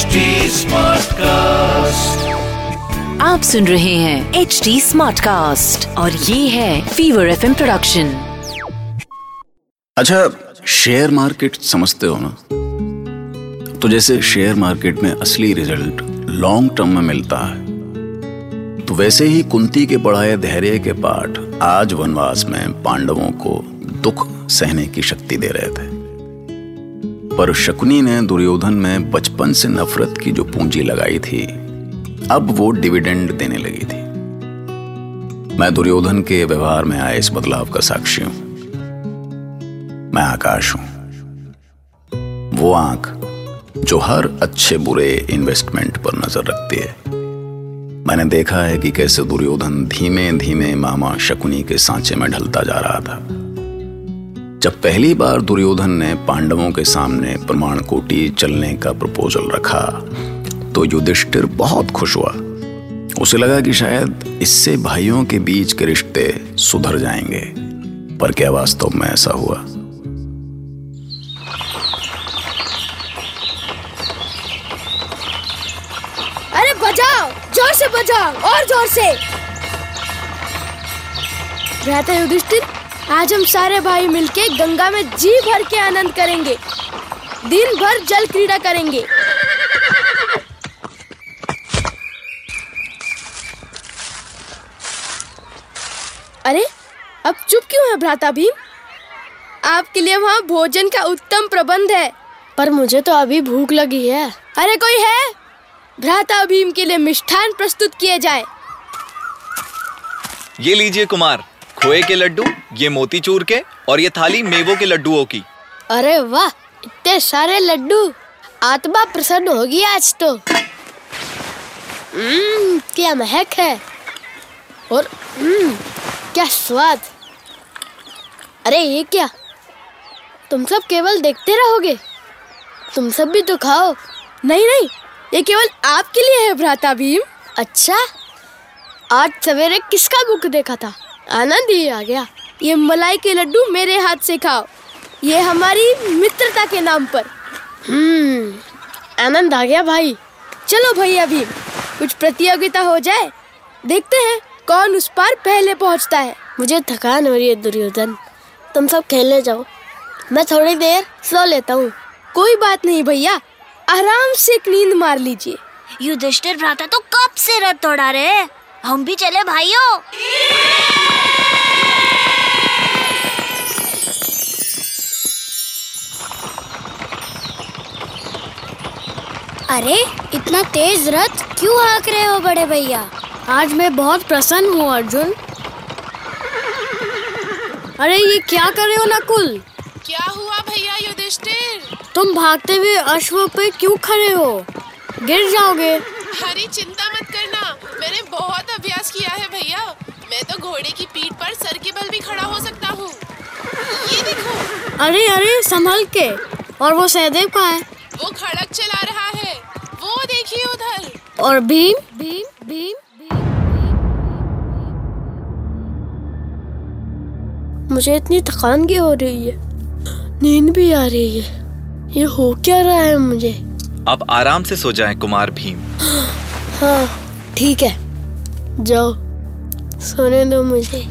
HD Smartcast। आप सुन रहे हैं HD Smartcast और ये है फीवर FM प्रोडक्शन। अच्छा, शेयर मार्केट समझते हो ना? तो जैसे शेयर मार्केट में असली रिजल्ट लॉन्ग टर्म में मिलता है, तो वैसे ही कुंती के पढ़ाए धैर्य के पाठ आज वनवास में पांडवों को दुख सहने की शक्ति दे रहे थे। पर शकुनी ने दुर्योधन में बचपन से नफरत की जो पूंजी लगाई थी, अब वो डिविडेंड देने लगी थी। मैं दुर्योधन के व्यवहार में आए इस बदलाव का साक्षी हूं। मैं आकाश हूं, वो आंख जो हर अच्छे बुरे इन्वेस्टमेंट पर नजर रखती है। मैंने देखा है कि कैसे दुर्योधन धीमे धीमे मामा शकुनी के सांचे में ढलता जा रहा था। जब पहली बार दुर्योधन ने पांडवों के सामने प्रमाण कोटि चलने का प्रपोजल रखा, तो युधिष्ठिर बहुत खुश हुआ। उसे लगा कि शायद इससे भाइयों के बीच के रिश्ते सुधर जाएंगे। पर क्या वास्तव में ऐसा हुआ? अरे बजाओ, जोर से बजाओ और जोर से। भ्राता युधिष्ठिर, आज हम सारे भाई मिलके गंगा में जी भर के आनंद करेंगे। दिन भर जल क्रीड़ा करेंगे। अरे अब चुप क्यों है भ्राता भीम? आपके लिए वहाँ भोजन का उत्तम प्रबंध है। पर मुझे तो अभी भूख लगी है। अरे कोई है? भ्राता भीम के लिए मिष्ठान प्रस्तुत किए जाए। ये लीजिए कुमार, खोए के लड्डू, ये मोतीचूर के, और ये थाली मेवों के लड्डुओं की। अरे वाह, इतने सारे लड्डू! आत्मा प्रसन्न होगी आज तो। क्या महक है और क्या स्वाद! अरे ये क्या? तुम सब केवल देखते रहोगे? तुम सब भी तो खाओ। नहीं, ये केवल आपके लिए है भ्राता भीम। अच्छा, आज सवेरे किसका मुख देखा था? आनंद ही आ गया। ये मलाई के लड्डू मेरे हाथ से खाओ, ये हमारी मित्रता के नाम पर। आनंद आ गया भाई। चलो भैया भीम, कुछ प्रतियोगिता हो जाए। देखते हैं कौन उस पार पहले पहुंचता है। मुझे थकान हो रही है दुर्योधन, तुम सब खेलने जाओ, मैं थोड़ी देर सो लेता हूँ। कोई बात नहीं भैया, आराम से नींद मार लीजिए। युधिष्ठिर भ्राता तो कब से रथ दौड़ा रहे, हम भी चले भाइयों। अरे इतना तेज रथ क्यों हाँक रहे हो बड़े भैया? आज मैं बहुत प्रसन्न हूँ अर्जुन। अरे ये क्या कर रहे हो नकुल? क्या हुआ भैया युधिष्ठिर? तुम भागते हुए अश्व पे क्यों खड़े हो? गिर जाओगे। हरी चिंता मत करना, मैंने बहुत अभ्यास किया है भैया। मैं तो घोड़े की पीठ पर सर के बल भी खड़ा हो सकता हूँ। ये देखो। अरे संभल के। और वो सहदेव कहाँ है? वो खड़क चला रहा है, वो देखिए उधर। और भीम। मुझे इतनी थकान की हो रही है, नींद भी आ रही है। ये हो क्या रहा है मुझे? आप आराम से सो जाएं कुमार भीम। हाँ ठीक है, जाओ सोने दो मुझे।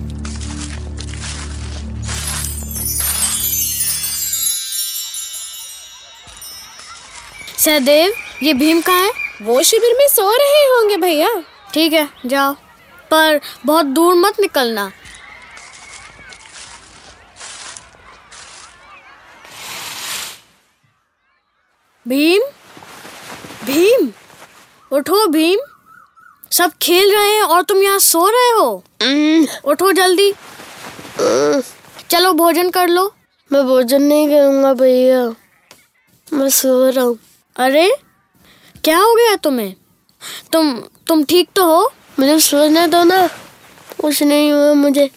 सहदेव, ये भीम कहाँ है? वो शिविर में सो रहे होंगे भैया। ठीक है जाओ, पर बहुत दूर मत निकलना। भीम, भीम उठो भीम, सब खेल रहे हैं और तुम यहाँ सो रहे हो। उठो जल्दी, चलो भोजन कर लो। मैं भोजन नहीं करूँगा भैया, मैं सो रहा हूँ। अरे क्या हो गया तुम्हें? तुम ठीक तो हो? मुझे सोने दो ना, कुछ नहीं हुआ मुझे।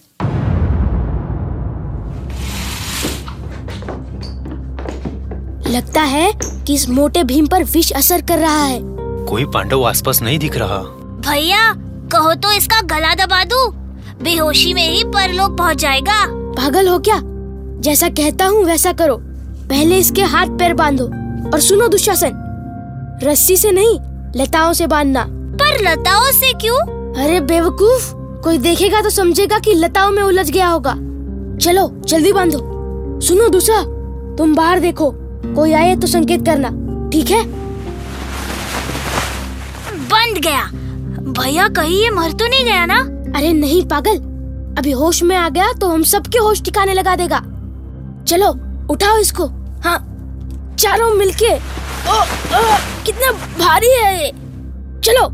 लगता है कि इस मोटे भीम पर विष असर कर रहा है। कोई पांडव आसपास नहीं दिख रहा। भैया कहो तो इसका गला दबा दूं, बेहोशी में ही परलोक पहुंच जाएगा। पागल हो क्या? जैसा कहता हूँ वैसा करो। पहले इसके हाथ पैर बांधो। और सुनो दुशासन, रस्सी से नहीं, लताओं से बांधना। पर लताओं से क्यों? अरे बेवकूफ, कोई देखेगा तो समझेगा कि लताओं में उलझ गया होगा। चलो जल्दी बांधो। सुनो दूसरा, तुम बाहर देखो, कोई आए तो संकेत करना, ठीक है? बंद गया। भैया कहीं ये मर तो नहीं गया ना? अरे नहीं पागल, अभी होश में आ गया तो हम सबके होश ठिकाने लगा देगा। चलो उठाओ इसको। हाँ, चारों मिलके। ओ, कितना भारी है ये। चलो।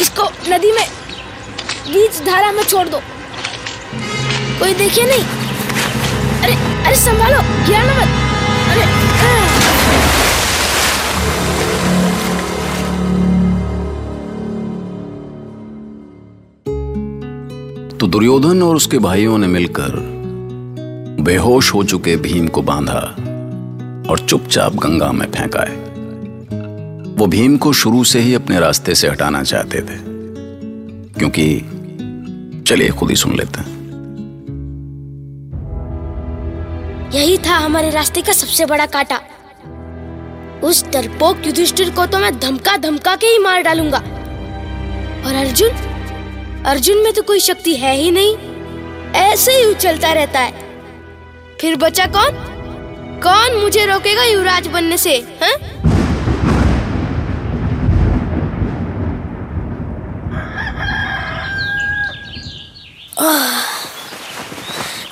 इसको नदी में बीच धारा में छोड़ दो, कोई देखे नहीं। अरे संभालो, गिराना मत। तो दुर्योधन और उसके भाइयों ने मिलकर बेहोश हो चुके भीम को बांधा और चुपचाप गंगा में फेंका है। वो भीम को शुरू से ही अपने रास्ते से हटाना चाहते थे, क्योंकि चलिए खुद ही सुन लेते हैं। यही था हमारे रास्ते का सबसे बड़ा कांटा। उस डरपोक युधिष्ठिर को तो मैं धमका धमका के ही मार डालूंगा। और अर्जुन में तो कोई शक्ति है ही नहीं, ऐसे ही उछलता रहता है। फिर बचा कौन? कौन मुझे रोकेगा युवराज बनने से? हाँ?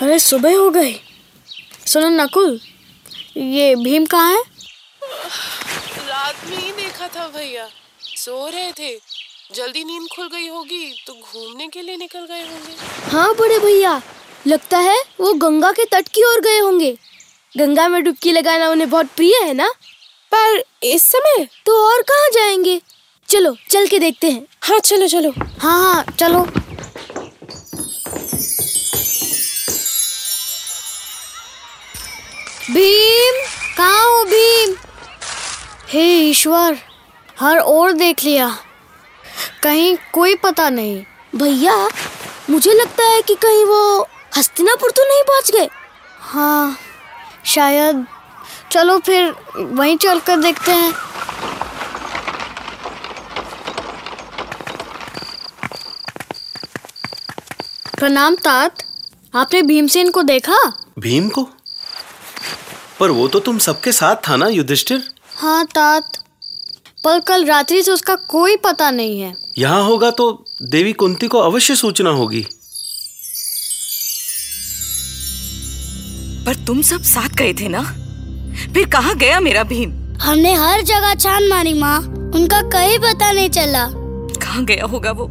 अरे सुबह हो गई। सुनो नकुल, ये भीम कहाँ है? रात में ही देखा था भैया, सो रहे थे, जल्दी नींद खुल गई होगी तो घूमने के लिए निकल गए होंगे। हाँ बड़े भैया, लगता है वो गंगा के तट की ओर गए होंगे। गंगा में डुबकी लगाना उन्हें बहुत प्रिय है ना। पर इस समय तो और कहाँ जाएंगे? चलो चल के देखते हैं। हाँ चलो चलो। हाँ चलो। भीम कहाँ हो भीम? हे ईश्वर, हर ओर देख लिया, कहीं कोई पता नहीं। भैया मुझे लगता है कि कहीं वो हस्तिनापुर तो नहीं पहुंच गए। हाँ शायद। चलो फिर वहीं चलकर देखते हैं। प्रणाम तात, आपने भीमसेन को देखा? भीम को? पर वो तो तुम सबके साथ था ना युधिष्ठिर। हाँ तात, पर कल रात्रि से उसका कोई पता नहीं है। यहाँ होगा तो देवी कुंती को अवश्य सूचना होगी। पर तुम सब साथ गए थे ना, फिर कहाँ गया मेरा भीम? हमने हर जगह छान मारी माँ, उनका कहीं पता नहीं चला। कहाँ गया होगा वो?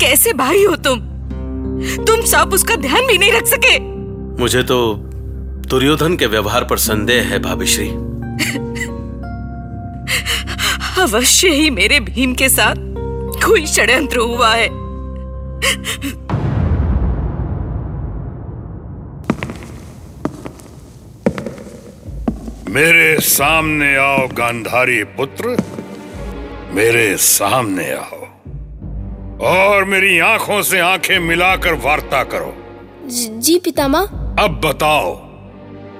कैसे भाई हो तुम सब उसका ध्यान भी नहीं रख सके। मुझे तो दुर्योधन के व्यवहार पर संदेह है भाभीश्री। अवश्य ही मेरे भीम के साथ कोई षड्यंत्र हुआ है। मेरे सामने आओ गांधारी पुत्र, मेरे सामने आओ और मेरी आंखों से आंखें मिलाकर वार्ता करो। जी पितामह। अब बताओ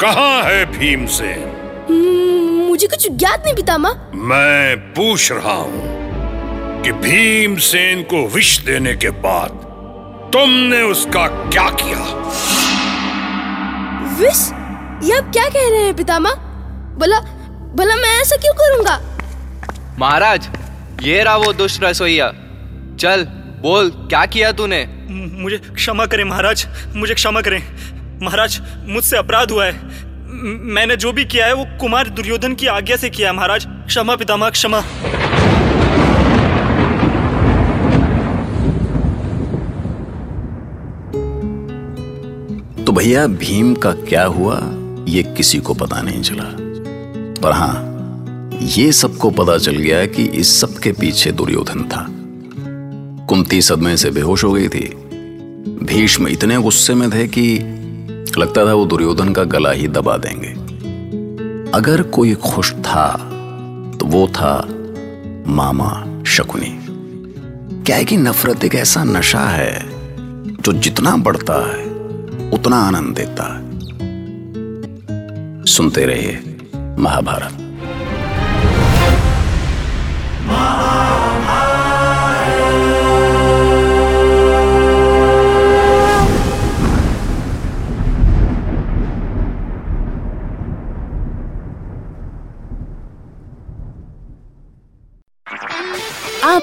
कहाँ है भीमसेन? मुझे कुछ ज्ञात नहीं पितामह। मैं पूछ रहा हूँ कि भीमसेन को विष देने के बाद तुमने उसका क्या किया? विष? ये आप क्या कह रहे हैं पितामह? भला मैं ऐसा क्यों करूँगा? महाराज, ये रहा वो दुष्ट रसोईया। चल बोल, क्या किया तूने? मुझे क्षमा करें महाराज, मुझे क्षमा करें महाराज, मुझसे अपराध हुआ है। मैंने जो भी किया है वो कुमार दुर्योधन की आज्ञा से किया है महाराज। क्षमा पितामह, क्षमा। तो भैया भीम का क्या हुआ ये किसी को पता नहीं चला, पर हाँ ये सबको पता चल गया कि इस सब के पीछे दुर्योधन था। कुंती सदमे से बेहोश हो गई थी। भीष्म इतने गुस्से में थे कि लगता था वो दुर्योधन का गला ही दबा देंगे। अगर कोई खुश था तो वो था मामा शकुनी। क्या है कि नफरत एक ऐसा नशा है जो जितना बढ़ता है उतना आनंद देता है। सुनते रहिए महाभारत। आप